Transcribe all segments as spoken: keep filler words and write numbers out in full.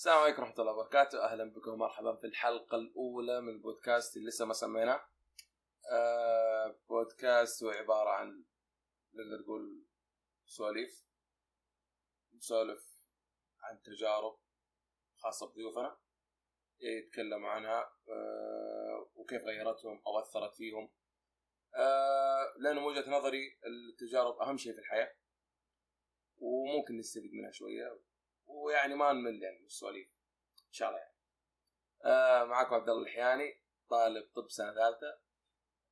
السلام عليكم ورحمة الله وبركاته. أهلا بكم ومرحبا في الحلقة الأولى من البودكاست اللي لسه ما سميناه. أه بودكاست هو عبارة عن نقدر نقول سواليف نسولف عن تجارب خاصة بضيوفنا يتكلم عنها أه وكيف غيرتهم أو أثرت فيهم، أه لأنه وجهة نظري التجارب أهم شيء في الحياة وممكن نستفيد منها شوية ويعني ما نمل يعني السواليف إن شاء الله يعني. أه معكم عبد الله الحياني، طالب طب سنة ثالثة.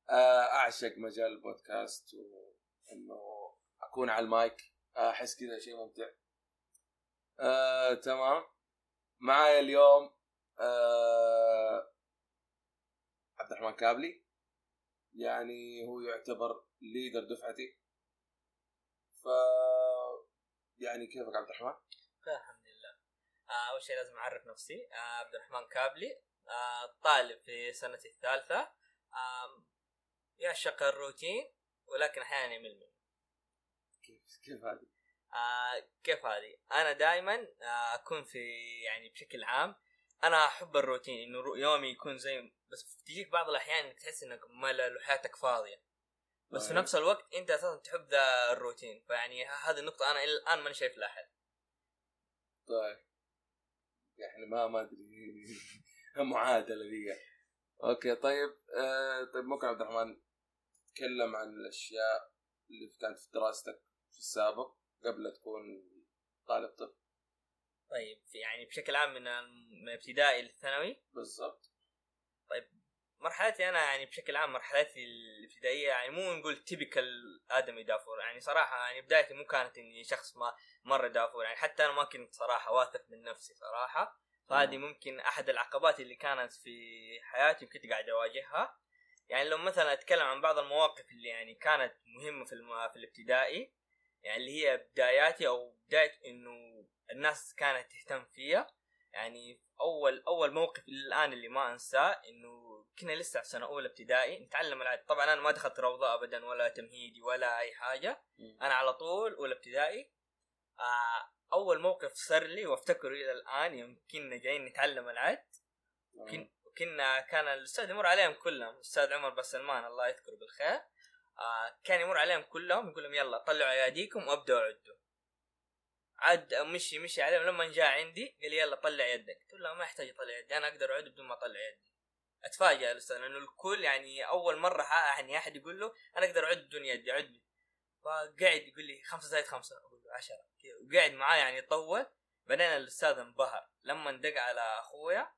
أه أعشق مجال البودكاست وإنه أكون على المايك، أحس كذا شيء ممتع. أه تمام. معايا اليوم أه عبد الرحمن كابلي، يعني هو يعتبر ليدر دفعتي. ف يعني كيفك عبد الرحمن؟ الحمد لله. آه، أول شيء لازم أعرف نفسي. آه، عبد الرحمن كابلي، آه، طالب في سنتي الثالثة، آه، يعشق الروتين ولكن أحيانا يمل منه. كيف كيف هذه؟ آه، كيف هذه؟ أنا دائما آه، أكون في يعني بشكل عام أنا أحب الروتين، إنه يومي يكون زي، بس تجيك بعض الأحيان إنك تحس إنك ملل وحياتك فاضية. بس في نفس الوقت أنت أساسا تحب ذا الروتين، فيعني هذه النقطة أنا إلى الآن ما شايف لها حل. طيب احنا ما ما ادري معادله ذي. اوكي طيب. آه طيب ممكن عبد الرحمن تتكلم عن الاشياء اللي كانت في دراستك في السابق قبل لا تكون طالب طب؟ طيب يعني بشكل عام من ابتدائي للثانوي بالضبط. طيب مرحلتي انا يعني بشكل عام مرحلتي الابتدائيه يعني مو نقول تيبيكال ادمي دافور، يعني صراحه يعني بدايتي مو كانت اني شخص ما مره دافور، يعني حتى انا ما كنت صراحه واثق من نفسي صراحه. فهذه ممكن احد العقبات اللي كانت في حياتي وكنت قاعد اواجهها. يعني لو مثلا اتكلم عن بعض المواقف اللي يعني كانت مهمه في في الابتدائي، يعني اللي هي بداياتي او بدايه انه الناس كانت تهتم فيها. يعني اول اول موقف الان اللي ما انساه، انه كنا لسه في سنة أولى ابتدائي نتعلم العادة. طبعا أنا ما دخلت روضة أبدا ولا تمهيدي ولا أي حاجة، أنا على طول أولى ابتدائي. أول موقف صار لي وافتكر إلى الآن، يمكن جايين نتعلم العادة وكنا كان الأستاذ يمر عليهم كلهم، الأستاذ عمر بسلمان الله يذكره بالخير، كان يمر عليهم كلهم يقول لهم يلا طلعوا أياديكم وأبدأوا عدوا. عد مشي مشي عليهم لما جاء عندي قال لي يلا طلع يدك، قلت له ما يحتاج أطلع يدي، أنا أقدر أعد بدون ما أطلع يدي. اتفاجئ لسه لانه الكل يعني اول مره يعني احد يقول له انا اقدر اعد الدنيا دي عدني، فقاعد يقول لي خمسة زائد خمسة، اقول له عشرة، وقاعد معاه يعني طول. بعدين الاستاذ انبهر لما اندق على اخويا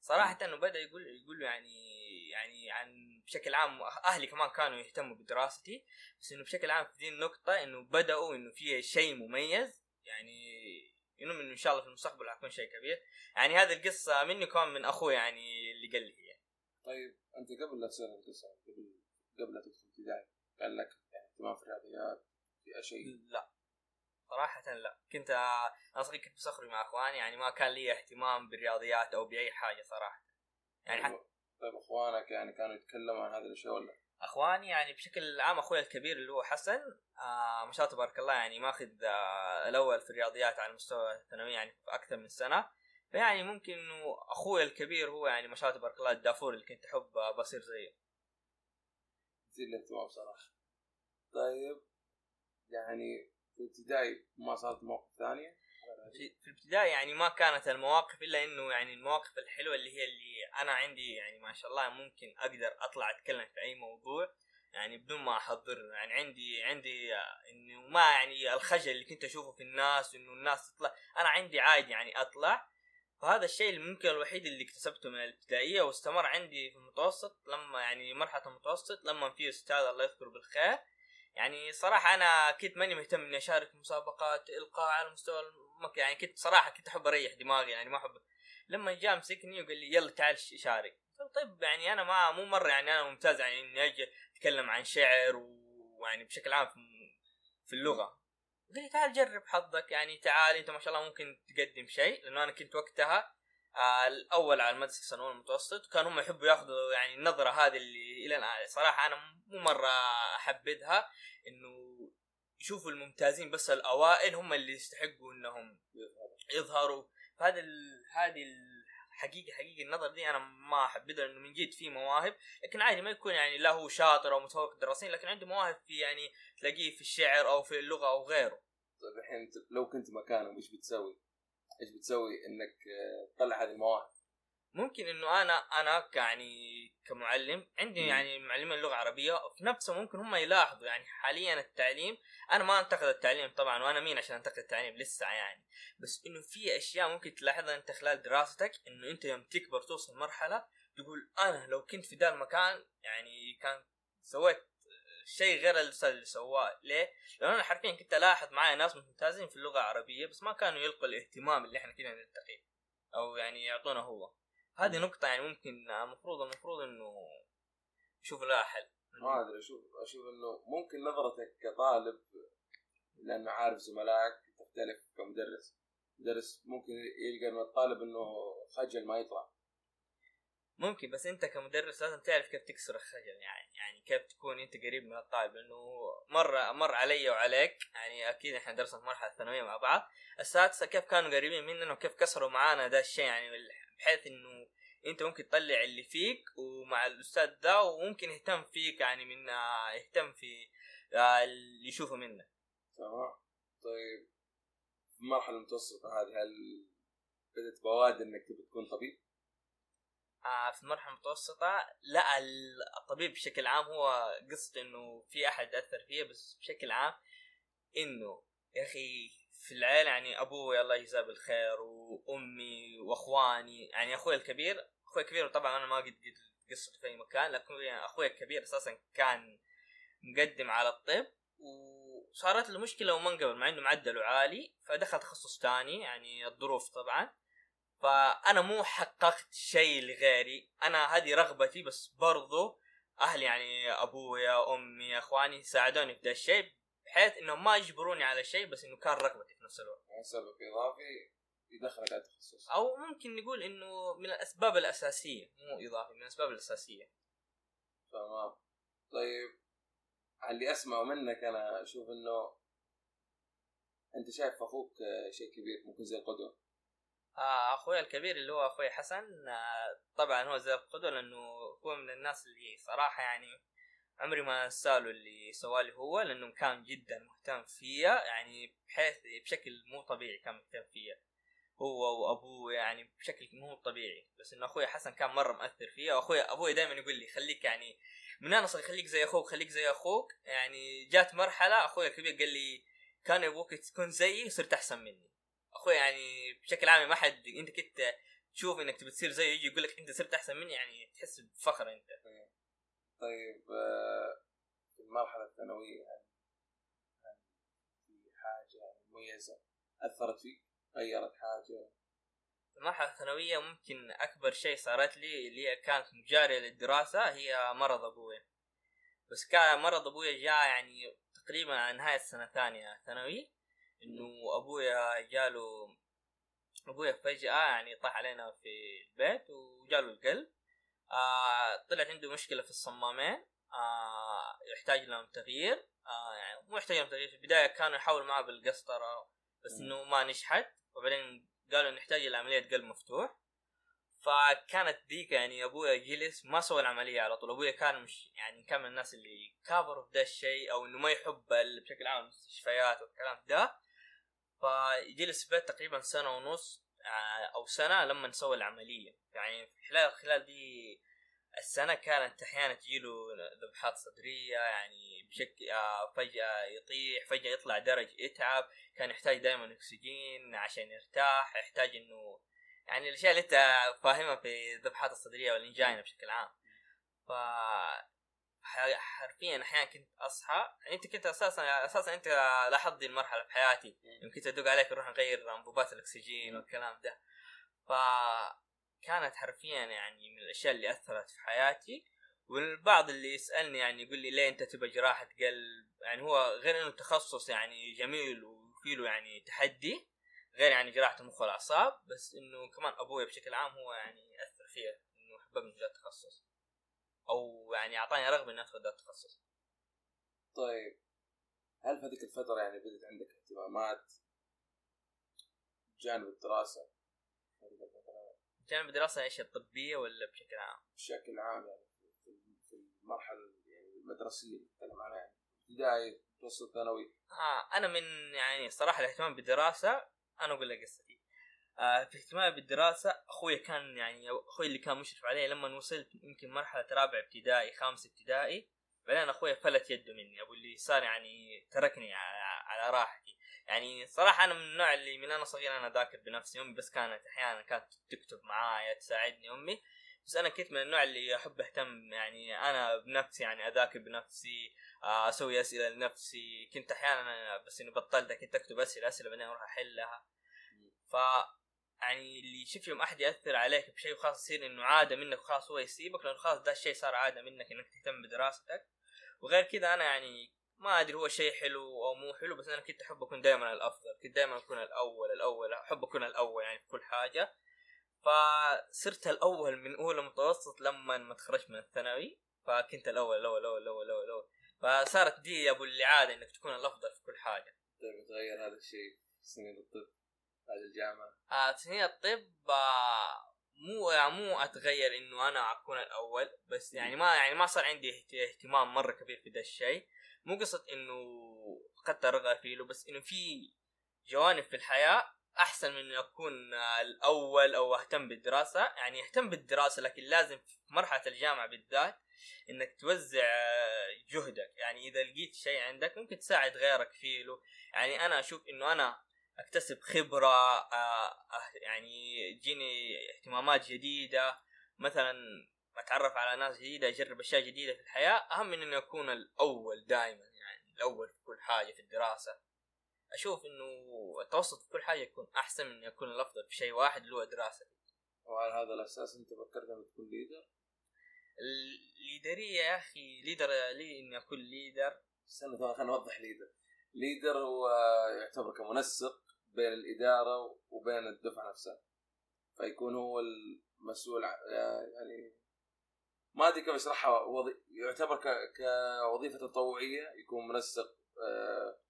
صراحه، انه بدا يقول يقول له يعني يعني عن بشكل عام اهلي كمان كانوا يهتموا بدراستي، بس انه بشكل عام في دي النقطه انه بداوا انه في شيء مميز، يعني انه ان شاء الله في المستقبل حيكون شيء كبير. يعني هذه القصه مني كان من اخوي يعني اللي قال لي. طيب أنت قبل لا تصير مدرسة قبل قبل لا تدخل ابتدائي قال لك اهتمام في الرياضيات في شيء؟ لا صراحة لا، كنت أنا صغير كنت بصخري مع أخواني، يعني ما كان لي اهتمام بالرياضيات أو بأي حاجة صراحة يعني. طيب, حت... طيب أخوانك يعني كانوا يتكلموا عن هذا الشيء ولا؟ أخواني يعني بشكل عام أخوي الكبير اللي هو حسن، آه ما شاء الله تبارك الله، يعني ماخذ آه الأول في الرياضيات على المستوى الثانوي يعني في أكثر من سنة. يعني ممكن انه اخوي الكبير هو يعني ما شاء الله تبارك الله الدافور اللي كنت احب بصير زيه زي تمام صراحه. طيب يعني في الابتدائي ما صارت مواقف ثانيه في الابتدائي؟ يعني ما كانت المواقف الا انه يعني المواقف الحلوه اللي هي اللي انا عندي يعني ما شاء الله ممكن اقدر اطلع اتكلم في اي موضوع يعني بدون ما احضر. يعني عندي عندي انه ما يعني الخجل اللي كنت اشوفه في الناس انه الناس تطلع، انا عندي عادي يعني اطلع. فهذا الشيء اللي ممكن الوحيد اللي اكتسبته من الابتدائية واستمر عندي في المتوسط، لما يعني مرحلة المتوسط لما في أستاذ الله يذكره بالخير، يعني صراحة أنا كنت ماني مهتم إني أشارك مسابقات إلقاء على مستوى المكان، يعني كنت صراحة كنت أحب أريح دماغي يعني ما أحب. لما جاء مسكني وقال لي يلا تعال شارك، طيب يعني أنا ما مو مرة يعني أنا ممتاز يعني إني أجي أتكلم عن شعر ويعني بشكل عام في اللغة. قال لي تعال جرب حظك، يعني تعال انت ما شاء الله ممكن تقدم شيء، لانه انا كنت وقتها آه الاول على المدرسه الثانوي المتوسط، وكانوا هم يحبوا ياخذوا يعني النظره هذه اللي الى الان صراحه انا مو مره احبذها، انه يشوفوا الممتازين بس الاوائل هم اللي يستحقوا انهم يظهروا. هذا هذه الحقيقه حقيقه النظر دي انا ما احب، انه من جد في مواهب لكن عادي ما يكون يعني لا هو شاطر او متفوق دراسيا، لكن عنده مواهب في يعني تلاقيه في الشعر او في اللغه او غيره. طيب الحين لو كنت مكانه ايش بتسوي؟ ايش بتسوي انك تطلع هذه المواهب؟ ممكن انه انا انا يعني كمعلم عندي يعني معلمين لغه عربيه في نفسه ممكن هم يلاحظوا يعني حاليا التعليم، انا ما انتقد التعليم طبعا وانا مين عشان انتقد التعليم لسه يعني، بس انه في اشياء ممكن تلاحظها انت خلال دراستك، انه انت يوم تكبر توصل مرحله تقول انا لو كنت في ذا المكان يعني كان سويت شيء غير اللي سواه. ليه؟ لأن انا حرفيا كنت الاحظ معايا ناس ممتازين في اللغه العربيه بس ما كانوا يلقوا الاهتمام اللي احنا كنا نلتقيه او يعني يعطونه هو. هذه نقطة يعني ممكن المفروض المفروض إنه شوف لها حل. ما أدري أشوف أشوف إنه ممكن نظرتك كطالب لأنه عارف زملائك تختلف كمدرس، مدرس ممكن يلقى إنه الطالب إنه خجل ما يطلع. ممكن بس أنت كمدرس لازم تعرف كيف تكسر الخجل يعني يعني كيف تكون أنت قريب من الطالب، لأنه مرة مر علي وعليك يعني أكيد إحنا درسنا في مرحلة ثانوية مع بعض السادسة كيف كانوا قريبين مننا وكيف كسروا معانا ده الشيء يعني، بحيث انه انت ممكن تطلع اللي فيك ومع الاستاذ ده وممكن يهتم فيك يعني من يهتم في اللي يشوفه منك. تمام. طيب في المرحله المتوسطه هذه هل بدت بوادر انك تكون طبيب؟ آه في المرحله المتوسطه لا، الطبيب بشكل عام هو قصة انه في احد اثر فيه، بس بشكل عام انه يا اخي في العائلة يعني أبوي الله يجزاه بالخير وأمي وأخواني يعني أخوي الكبير أخوي الكبير طبعا أنا ما قد قصته في أي مكان، لكن يعني أخوي الكبير أساسا كان مقدم على الطب وصارت له مشكلة وما انقبل مع إنه معدله عالي فدخل تخصص تاني يعني الظروف طبعا. فأنا مو حققت شيء لغيري، أنا هذه رغبتي، بس برضو أهلي يعني أبويا أمي أخواني ساعدوني في ذا الشيء بحيث انه ما يجبروني على شيء، بس انه كان رغبتي في نفس الوقت. يعني سبب اضافي يدخلك على التخصص، او ممكن نقول انه من الاسباب الاساسيه، مو اضافي، من الاسباب الاساسيه. تمام. طيب اللي اسمع منك انا اشوف انه انت شايف اخوك شيء كبير ممكن زي القدوه. آه اخوي الكبير اللي هو اخوي حسن آه طبعا هو زي القدوه، لانه هو من الناس اللي صراحه يعني عمري ما أنساله اللي سوالي هو، لأنه كان جدا مهتم فيها يعني بحيث بشكل مو طبيعي، كان مهتم فيها هو وأبوه يعني بشكل مو طبيعي. بس إن أخوي حسن كان مرة مؤثر فيها، وأخوي أبوي دائما يقول لي خليك يعني من أنا صغير خليك زي أخوك خليك زي أخوك يعني. جات مرحلة أخوي الكبير قال لي كان أبوك تكون زيي صرت أحسن مني. أخوي يعني بشكل عام ما حد أنت كنت تشوف إنك تبي تصير زيه يجي يقول لك أنت صرت أحسن مني، يعني تحس بفخر أنت. طيب في المرحلة الثانوية يعني في حاجة مميزة أثرت فيك غيرت حاجة؟ المرحلة الثانوية ممكن أكبر شيء صارت لي اللي كانت مجارية للدراسة هي مرض أبوي. بس كان مرض أبوي جاء يعني تقريبا على نهاية السنة الثانية ثانوي، إنه أبويا جاله أبويا فجأة يعني طاح علينا في البيت وجاله القلب. آه طلعت عنده مشكلة في الصمامين آه يحتاج لهم تغيير آه يعني مو يحتاج لهم تغيير. في البداية كانوا يحاولوا معه بالقسطرة بس إنه ما نجحت، وبعدين قالوا نحتاج لعملية قلب مفتوح. فكانت ديك يعني أبويا جلس ما سوى العملية على طول. أبويا كان مش يعني كان من الناس اللي كابروا في ده الشيء، أو إنه ما يحب بشكل عام المستشفيات والكلام ده. فجلس في البيت تقريبا سنة ونص أو سنة لما نسوي العملية. يعني خلال خلال دي السنة كانت أحيانا تجيله ذبحات صدرية يعني بشكل فجأة يطيح فجأة يطلع درج يتعب، كان يحتاج دائما أكسجين عشان يرتاح، يحتاج إنه يعني الأشياء اللي أنت فاهمها في الذبحات الصدرية والإنجاينا بشكل عام. فحرفيا أحيانا كنت أصحى يعني أنت كنت أساسا أساسا أنت لاحظت المرحلة في حياتي، يمكن تدق عليك نروح نغير أنبوبات الأكسجين والكلام ده. ف كانت حرفيا يعني من الأشياء اللي أثرت في حياتي. والبعض اللي يسألني يعني يقول لي ليه أنت تبى جراحة قلب؟ يعني هو غير إنه تخصص يعني جميل وفيه يعني تحدي غير يعني جراحة المخ والأعصاب، بس إنه كمان أبوي بشكل عام هو يعني أثر فيها إنه حببني في هذا التخصص، أو يعني أعطاني رغبة إني أدخل هذا التخصص. طيب هل في هذيك الفترة يعني بدت عندك اهتمامات جانب الدراسة جانب دراسة ايش الطبية ولا بشكل عام؟ بشكل عام يعني في المرحلة يعني المدرسية نتكلم عنها بداية متوسط ثانوي. اه انا من يعني صراحة الاهتمام بالدراسة انا اقول لك قصتي. آه في اهتمامي بالدراسة اخوي كان يعني اخوي اللي كان مشرف علي لما وصلت يمكن مرحلة رابع ابتدائي خامس ابتدائي، بعدين اخوي فلت يده مني ابو اللي صار يعني تركني على راحتي. يعني صراحة أنا من النوع اللي من أنا صغير أنا ذاكر بنفسي، أمي بس كانت أحيانا كانت تكتب معايا تساعدني أمي، بس أنا كنت من النوع اللي أحب أهتم يعني أنا بنفسي، يعني أذاكر بنفسي أسوي أسئلة لنفسي. كنت أحيانا بس إنه بطلت كنت أكتب أسئلة أسئلة بعدين أروح أحلها. ف يعني اللي يشوف يوم أحد يأثر عليك بشيء خاص يصير إنه عادة منك وخلاص هو يسيبك، لأنه خلاص ده الشيء صار عادة منك إنك تهتم بدراستك. وغير كذا أنا يعني ما أدري هو شيء حلو أو مو حلو، بس أنا كنت أحب أكون دائما الأفضل، كنت دائما أكون الأول الأول أحب أكون الأول يعني في كل حاجة. فصرت الأول من أولى متوسط لما ما تخرجت من الثانوي، فكنت الأول الأول الأول الأول الأول, الأول. فصارت دي أبو العادة إنك تكون الأفضل في كل حاجة. طيب تغير هذا الشيء سنين الطب بعد الجامعة؟ آه سنين الطب آه مو يعني مو أتغير إنه أنا أكون الأول، بس يعني ما يعني ما صار عندي اهتمام مرة كبير في ده الشيء. مو قصة إنه قد ترغب فيه له، بس إنه في جوانب في الحياة أحسن من إنه أكون الأول أو أهتم بالدراسة. يعني أهتم بالدراسة لكن لازم في مرحلة الجامعة بالذات إنك توزع جهدك. يعني إذا لقيت شيء عندك ممكن تساعد غيرك فيه له. يعني أنا أشوف إنه أنا أكتسب خبرة، يعني جيني اهتمامات جديدة، مثلاً أتعرف على ناس جديدة، أجرب أشياء جديدة في الحياة، أهم من أن أكون الأول دائما. يعني الأول في كل حاجة في الدراسة أشوف أنه التوسط في كل حاجة يكون أحسن من أن يكون الأفضل في شيء واحد اللي هو دراسة. وعلى هذا الأساس أنت فكرت أن تكون ليدر؟ الليدرية يا أخي ليدر لي أن أكون ليدر. استنى طبعا خلنا نوضح ليدر. ليدر هو يعتبر كمنسق بين الإدارة وبين الدفعة نفسها، فيكون هو المسؤول. يعني ما أدري كيف يشرحها، وظ... يعتبر ك... كوظيفة تطوعية، يكون منسق آه...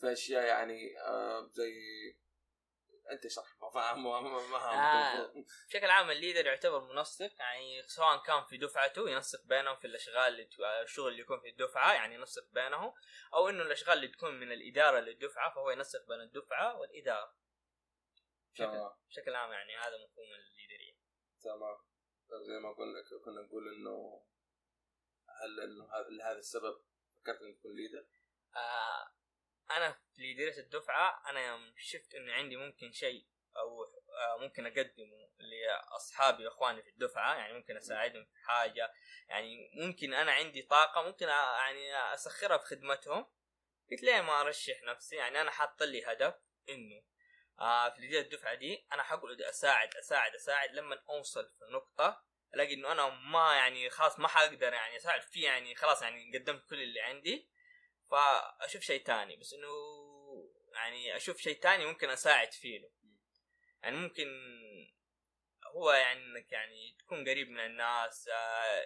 في أشياء يعني آه... زي أنت شرح ما ما ما آه. بشكل عام الليدر يعتبر منسق، يعني سواء كان في دفعته ينسق بينهم في الأشغال اللي ت... الشغل اللي يكون في الدفعة يعني ينسق بينهم، أو إنه الأشغال اللي تكون من الإدارة للدفعة فهو ينسق بين الدفعة والإدارة. بشكل, بشكل عام يعني هذا مفهوم الليدرية. تمام. زي ما قلنا كنا نقول إنه هل إنه لهذا السبب فكرت إن تكون ليدر؟ آه أنا في ليدرية الدفعة أنا شفت إنه عندي ممكن شيء أو آه ممكن أقدمه لأصحابي وإخواني في الدفعة. يعني ممكن أساعدهم في حاجة، يعني ممكن أنا عندي طاقة ممكن يعني أسخرها في خدمتهم. قلت ليه ما أرشح نفسي؟ يعني أنا حاط لي هدف إنه آه في ليدرية الدفعة دي أنا حقعد أساعد أساعد أساعد لما أوصل في نقطة ألاقي إنه أنا ما يعني خلاص ما حقدر يعني أساعد فيه، يعني خلاص يعني قدمت كل اللي عندي، فأشوف شيء تاني. بس إنه يعني أشوف شيء تاني ممكن أساعد فيه له. يعني ممكن هو يعني إنك يعني تكون قريب من الناس، آه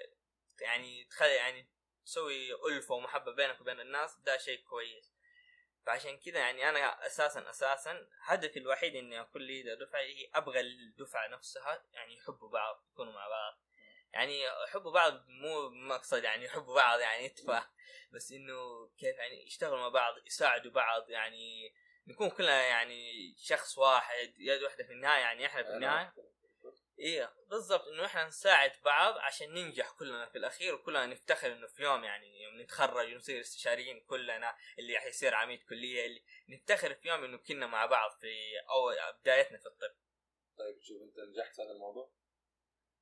يعني تخلي يعني تسوي ألفة ومحبة بينك وبين الناس، ده شيء كويس. فعشان كده يعني أنا أساساً أساساً هدفي الوحيد إني أكون ليدر دفعة. هي أبغى الدفعة نفسها يعني يحبوا بعض، يكونوا مع بعض، يعني يحبوا بعض، مو مقصد يعني يحبوا بعض يعني يتفاهم، بس إنه كيف يعني يشتغلوا مع بعض، يساعدوا بعض، يعني نكون كلنا يعني شخص واحد، يد واحدة في النهاية. يعني إحنا في النهاية إيه بالضبط إنه إحنا نساعد بعض عشان ننجح كلنا في الأخير، وكلنا نفتخر إنه في يوم يعني يوم نتخرج ونصير استشاريين كلنا، اللي راح يصير عميد كلية، اللي نفتخر في يوم إنه كنا مع بعض في أو بدايتنا في الطب. طيب شوف أنت نجحت هذا الموضوع؟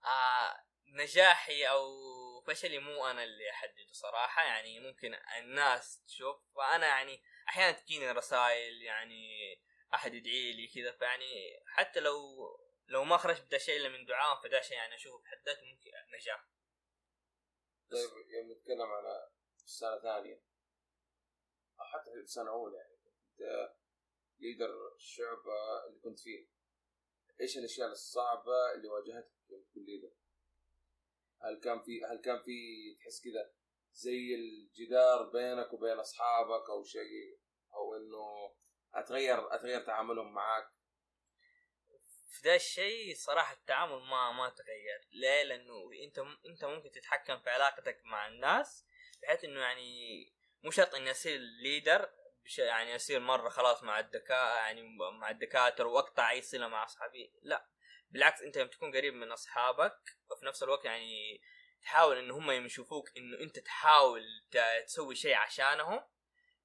آه نجاحي أو فشلي مو أنا اللي أحدده صراحة. يعني ممكن الناس تشوف، وأنا يعني أحيانا تجيني رسائل يعني أحد يدعي لي كذا، فيعني حتى لو لو ما خرجت بدا شيء إلا من دعاء فدا شيء يعني أشوفه بحد ذاته ممكن نجاح. طيب يوم نتكلم على سنة ثانية أو حتى سنة أولى، يعني كنت ليدر الشعبة اللي كنت فيه، إيش الأشياء الصعبة اللي واجهتك في الليدر؟ هل كان في هل كان في تحس كذا زي الجدار بينك وبين أصحابك أو شيء، أو إنه أتغير أتغير تعاملهم معك؟ في ذا الشيء صراحة التعامل ما ما تغير. ليه؟ لأنه أنت أنت ممكن تتحكم في علاقتك مع الناس بحيث إنه يعني مو شرط إني أصير ليدر بش يعني أصير مرة خلاص مع الدكا يعني مع الدكاترة وأقطع أي صلة مع أصحابي. لا بالعكس، أنت لما تكون قريب من أصحابك وفي نفس الوقت يعني تحاول إن هم يشوفوك إنه أنت تحاول تسوي شيء عشانهم،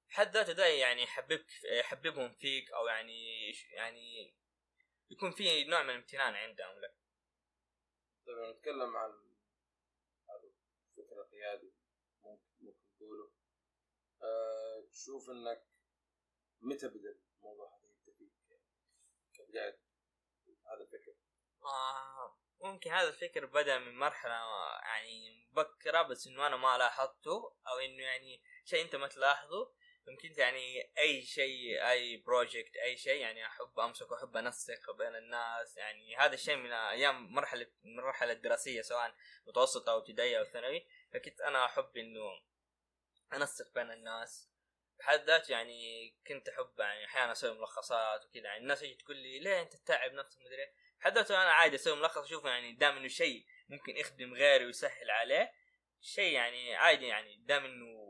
حد ذاته ده يعني يحببك يحببهم فيك، أو يعني يعني يكون في نوع من الامتنان عندهم لك. طبعا نتكلم عن فكرة قيادي ممكن تقوله. أه تشوف انك متى بدأ الموضوع هذا يبتدي كبداية هذا الفكر؟ آه ممكن هذا الفكر بدأ من مرحلة يعني مبكرة، بس انه انا ما لاحظته، او انه يعني شيء انت ما تلاحظه. ممكن يعني أي شيء، أي بروجكت، أي شيء يعني أحب أمسك وأحب أنسق بين الناس. يعني هذا الشيء من أيام مرحلة من المرحلة الدراسية سواء متوسطة أو ابتدائية أو ثانوي، فكنت أنا أحب إنه أنسق بين الناس بحد ذات. يعني كنت أحب يعني أحيانا أسوي ملخصات وكذا، يعني الناس تجي تقول لي ليه أنت تتعب نفسك مدري بحد ذات، أنا عادي أسوي ملخص أشوفه يعني دام إنه شيء ممكن يخدم غيري ويسهل عليه شيء، يعني عادي يعني دام إنه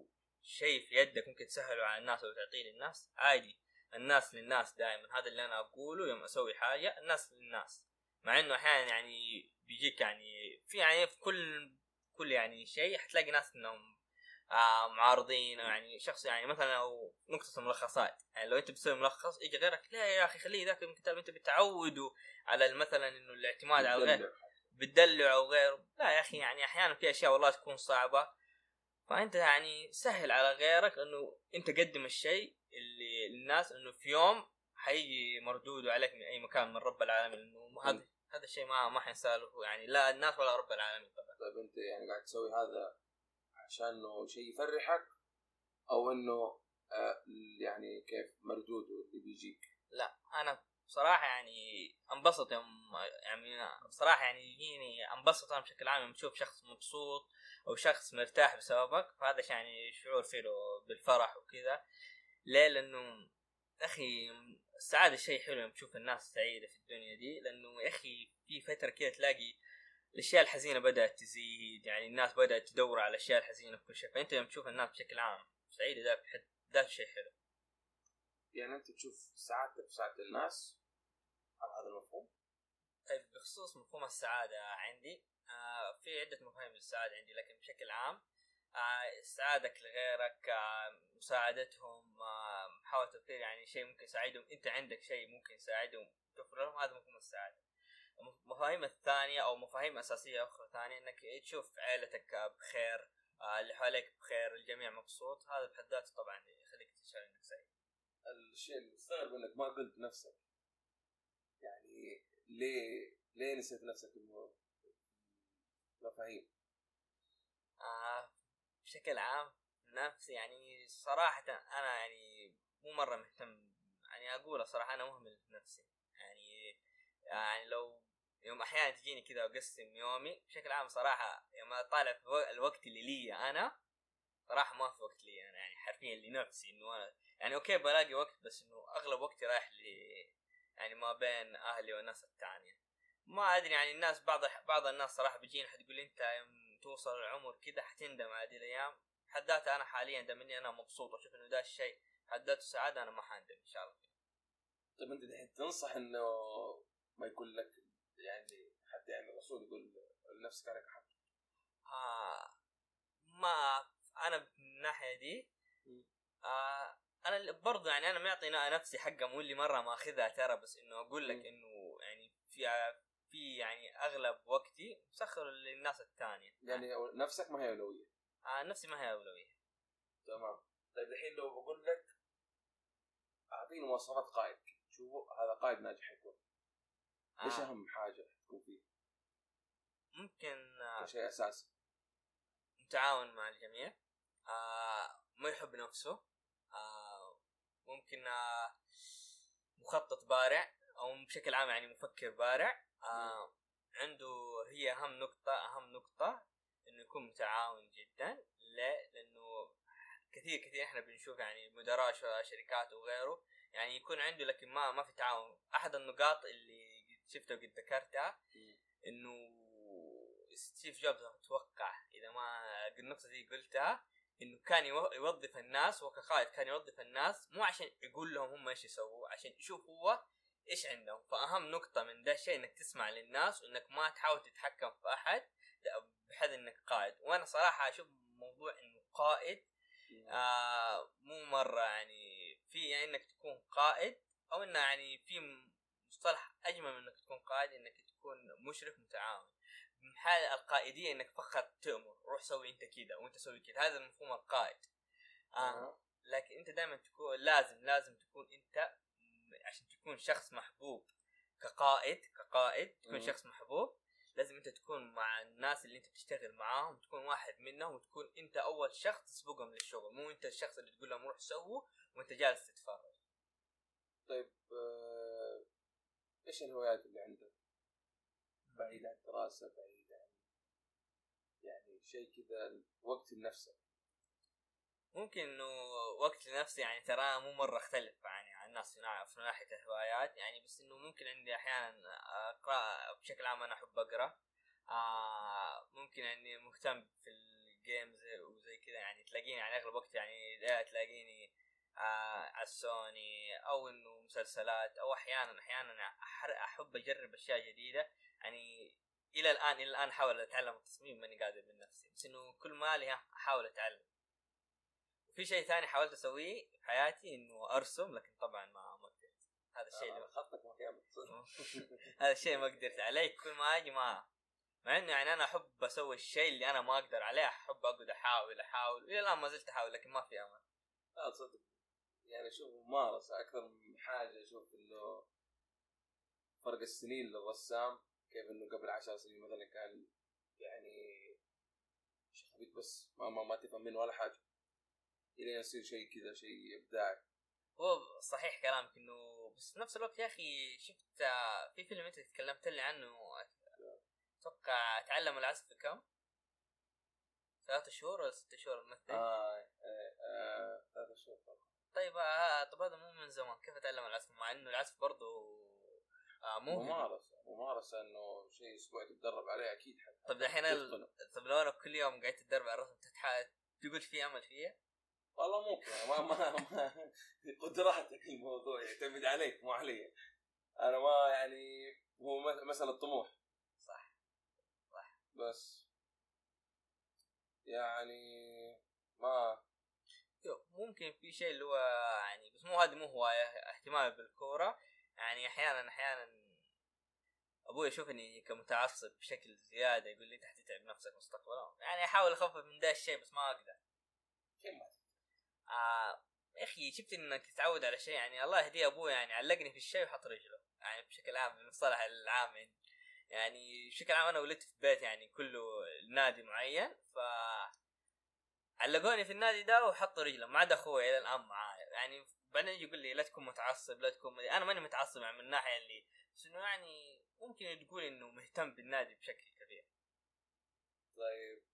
شيء في يدك ممكن تسهله على الناس أو تعطيه للناس عادي. الناس للناس دائما، هذا اللي أنا أقوله يوم أسوي حاجة، الناس للناس. مع إنه أحيانا يعني بيجيك يعني في يعني في كل كل يعني شيء حتلاقي ناس إنهم آه معارضين، أو يعني شخص يعني مثلا أو نقطة ملخصات، يعني لو أنت بتسوي ملخص يجي غيرك لا يا أخي خليه ذاك الكتاب أنت بتعوده على مثلا إنه الاعتماد على غير بتدلع أو غيره. لا يا أخي يعني أحيانا في أشياء والله تكون صعبة، فأنت يعني سهل على غيرك أنه أنت قدم الشيء اللي للناس أنه في يوم حيجي مردوده عليك من أي مكان من رب العالمين، أنه هذا هذا الشيء ما ما حيساله يعني لا الناس ولا رب العالمين. طبعا طيب أنت يعني قاعد تسوي هذا عشان إنه شيء يفرحك، أو إنه آه يعني كيف مردوده اللي بيجيك؟ لا أنا بصراحة يعني أنبسط يوم يعني بصراحة يعني يجيني أنبسط أنا بشكل عام لما أشوف شخص مبسوط أو شخص مرتاح بسببك، فهذا يعني شعور فيه بالفرح وكذا. ليه؟ لأنه أخي السعادة شيء حلو لما تشوف الناس سعيدة في الدنيا دي، لأنه أخي في فترة كده تلاقي الأشياء الحزينة بدأت تزيد، يعني الناس بدأت تدور على الأشياء الحزينة في كل شيء، فأنت لما تشوف الناس بشكل عام سعيدة ده بحد ذاته شيء حلو. يعني أنت تشوف سعادة بسعادة الناس على هذا المفهوم؟ طيب بخصوص مفهوم السعادة عندي آه في عدة مفاهيم للسعادة عندي، لكن بشكل عام آه سعادتك لغيرك، آه مساعدتهم، آه محاولة تطوير يعني شيء ممكن يساعدهم، أنت عندك شيء ممكن يساعدهم توفر لهم، هذا مفهوم السعادة. المفاهيم الثانية أو مفاهيم أساسية أخرى ثانية إنك تشوف عائلتك بخير، آه اللي حواليك بخير، الجميع مبسوط، هذا بحد ذاته طبعا يخليك تشعر إنك سعيد. الشيء اللي استغرب إنك ما قلت نفسك، يعني ليه ليه نسيت نفسك الموضوع؟ مفاهيم آه بشكل عام نفسي يعني صراحة أنا يعني مو مرة مهتم، يعني أقول صراحة أنا مهمل نفسي، يعني يعني لو يوم أحيانا تجيني كذا أقسم يومي بشكل عام صراحة يوم أطالع في الوقت اللي لي أنا صراحة ما في وقت لي أنا، يعني حرفيا لنفسي إنه أنا يعني أوكي بلاقي وقت، بس إنه أغلب وقتي رايح لي يعني ما بين أهلي والناس التانية. ما أدري يعني الناس بعض بعض الناس صراحة بيجين حتقول أنت يوم توصل العمر كده حتندم على هذه الأيام، حد ذاته أنا حاليا دمني أنا مبسوط وشوف إنه ده الشيء حد ذاته سعادة أنا ما حندم إن شاء الله. طب أنت دحين تنصح إنه ما يقول لك يعني حد يعني رسول يقول لنفسك عليك حق؟ آه ما أنا من الناحية دي آه أنا برضو يعني أنا معطي نفسي حقه مو اللي مرة ما أخذها ترى، بس إنه أقول لك إنه يعني في في يعني أغلب وقتي مسخر للناس الثانية، يعني, يعني نفسك ما هي أولوية. آه نفسي ما هي أولوية. تمام. طيب الحين لو بقول لك أعطيني مواصفات قائد، شو هذا قائد ناجح يكون؟ آه. إيش أهم حاجة تكون فيه؟ ممكن آه شيء أساسي. متعاون مع الجميع. آه ما يحب نفسه. آه ممكن آه مخطط بارع. أو بشكل عام يعني مفكر بارع. آه عنده هي أهم نقطة أهم نقطة إنه يكون متعاون جدا. لا لأنه كثير كثير إحنا بنشوف يعني مدراء شركات وغيره يعني يكون عنده لكن ما ما في تعاون. أحد النقاط اللي شفته قد ذكرتها إنه ستيف جوبز أتوقع إذا ما النقطة دي قلتها إنه كان يوظف الناس وكقائد كان يوظف الناس مو عشان يقول لهم هم إيش يسووا عشان يشوف هو إيش عندهم. فأهم نقطة من ده شيء إنك تسمع للناس وإنك ما تحاول تتحكم في أحد بحيث إنك قائد. وأنا صراحة أشوف موضوع إنه قائد آه مو مرة يعني في يعني إنك تكون قائد أو إنه يعني في مصطلح أجمل من إنك تكون قائد إنك تكون مشرف متعاون. من حال القائدية إنك فقط تأمر روح سوي أنت كده وأنت سوي كده، هذا المفهوم القائد آه. لكن أنت دائما تكون لازم لازم تكون أنت عشان تكون شخص محبوب كقائد كقائد تكون م. شخص محبوب لازم أنت تكون مع الناس اللي أنت بتشتغل معاهم تكون واحد منهم وتكون أنت أول شخص تسبقهم للشغل، مو أنت الشخص اللي تقول لهم روح سووا وأنت جالس تتفرج. طيب آه... إيش الهوايات اللي عندك بعيد عن الدراسة بعيد عن يعني شيء كذا وقت لنفسك؟ ممكن إنه وقت لنفسي يعني ترى مو مرة اختلف يعني عن الناس في ناحية الهوايات يعني، بس إنه ممكن عندي أحيانا أقرأ بشكل عام، أنا أحب أقرأ آه ممكن إني مهتم في الجيمز وزي كذا يعني تلاقيني يعني أغلب وقت يعني تلاقيني آه على السوني أو إنه مسلسلات أو أحيانا أحيانا أحب أجرب أشياء جديدة يعني. إلى الآن إلى الآن أحاول أتعلم التصميم ماني قادر من نفسي، بس إنه كل ما لي أحاول أتعلم. وفي شيء ثاني حاولت أسويه في حياتي إنه أرسم، لكن طبعا ما ما قدرت. هذا الشيء اللي خطك ما كملت. هذا الشيء ما قدرت عليه، كل ما أجي ما مع إنه يعني أنا أحب أسوي الشيء اللي أنا ما أقدر عليه، أحب أقعد أحاول أحاول إلى الآن ما زلت أحاول لكن ما في أمل. لا تصدق يعني شوف ممارسة أكثر من حاجة، شوف إنه فرق السنين للرسام كيف إنه قبل عشر سنين مثلا كان يعني شخبيت بس ما ما ما تفهم منه ولا حاجة، إلى يصير شيء كذا شيء إبداعي. هو صحيح كلامك إنه بس نفس الوقت يا أخي شفت في فيلم أنت تكلمت لي عنه أتوقع تعلم العزف كم؟ ثلاثة شهور ولا ستة شهور مثلا؟ آه آه ثلاثة شهور. طيب آه طب هذا مو من زمان، كيف تعلم العزف مع إنه العزف برضو آه ممارسة ممارسة إنه شيء أسبوع تتدرب عليه أكيد حتى. طب الحين ال... طب لو أنا كل يوم قاعد تتدرب على الرسم تتحقق تقول في أمل فيه؟ والله ممكن ما ما ما قدراتك الموضوع يعتمد عليك مو علي أنا، ما يعني هو مسألة طموح. صح صح بس يعني ما ممكن في شيء اللي هو يعني بس مو هذا مو هواية، اهتمامي بالكورة يعني أحيانا أحيانا أبوي يشوفني كمتعصب بشكل زيادة يقول لي تحت تتعب نفسك مستقبلا، يعني أحاول أخفف من ده الشيء بس ما أقدر. كم آه أخي شفت إنك تتعود على شيء يعني الله يهديه أبوي يعني علقني في الشيء وحط رجله يعني بشكل عام من الصالح العام يعني, يعني بشكل عام أنا ولدت في بيت يعني كله نادي معين فعلقوني في النادي ده وحطوا رجله ما عدا أخوي إلى الآن معايا يعني. بعدين يقول لي لا تكون متعصب لا تكون مدي. أنا ماني متعصب يعني من الناحية اللي بس إنه يعني ممكن تقول إنه مهتم بالنادي بشكل كبير. طيب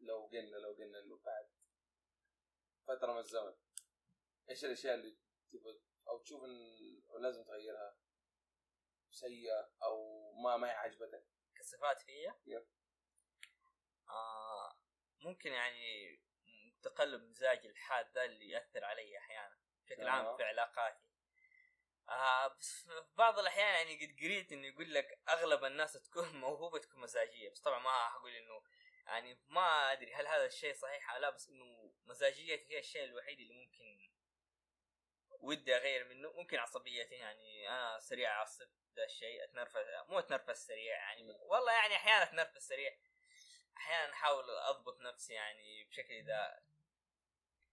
لو قلنا لو قلنا إنه بعد فترة من الزمن إيش الأشياء اللي تبغى أو تشوف إن لازم تغيرها سيئة أو ما ما عجبتك كصفات فيها؟ yeah. آه ممكن يعني تقلب مزاجي الحاد ذا اللي يأثر علي أحيانا بشكل عام في علاقاتي آه بس في بعض الأحيان يعني قد قريت إنه يقول لك أغلب الناس تكون موهوبة تكون مزاجية، بس طبعا ما هقول إنه يعني ما أدري هل هذا الشيء صحيح أو لا، بس إنه مزاجيتي هي الشيء الوحيد اللي ممكن ودي أغير منه. ممكن عصبيتي يعني أنا سريع أعصب ده الشيء أتنرفز مو أتنرفز سريع يعني والله يعني أحيانا أتنرفز سريع أحيانا أحاول أضبط نفسي يعني بشكل إذا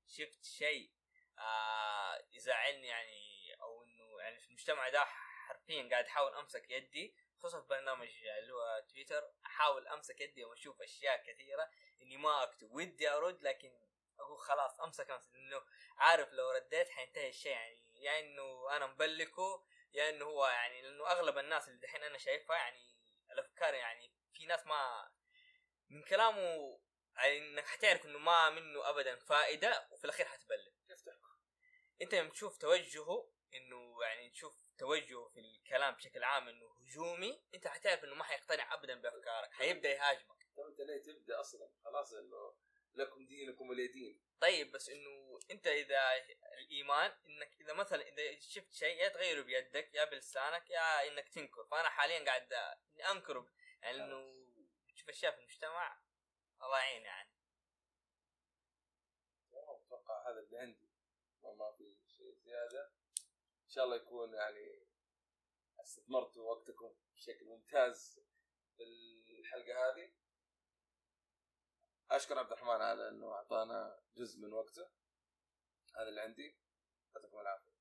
شفت شيء آه يزعلني يعني أو إنه يعني في المجتمع ده حرفيا قاعد أحاول أمسك يدي خصوصا في برنامج اللي هو تويتر أحاول أمسك يدي وأشوف أشياء كثيرة إني ما أكتب ودي أرد لكن أقول خلاص أمسك أمسك لأنه عارف لو رديت حينتهي الشيء يعني يا يعني إنه أنا مبلكه يا يعني إنه هو يعني لأنه أغلب الناس اللي دحين أنا شايفها يعني الأفكار يعني في ناس ما من كلامه يعني إنك حتعرف إنه ما منه أبدا فائدة وفي الأخير حتبلك. أنت لما تشوف توجهه انه يعني تشوف توجهه في الكلام بشكل عام انه هجومي، انت حتعرف انه ما حيقتنع ابدا بافكارك، حيبدا يهاجمك. انت ليه تبدا اصلا؟ خلاص انه لكم دينكم ولي دين. طيب بس انه انت اذا الايمان انك اذا مثلا اذا شفت شيء يا تغيره بيدك يا بلسانك يا انك تنكر، فانا حاليا قاعد انكره يعني انه تشوف اشياء في المجتمع الله يعين يعني. اتوقع هذا اللي عندي وما في شيء زياده. ان شاء الله يكون يعني استثمرتوا وقتكم بشكل ممتاز في الحلقه هذه. اشكر عبد الرحمن على انه اعطانا جزء من وقته. هذا اللي عندي، يعطيكم العافيه.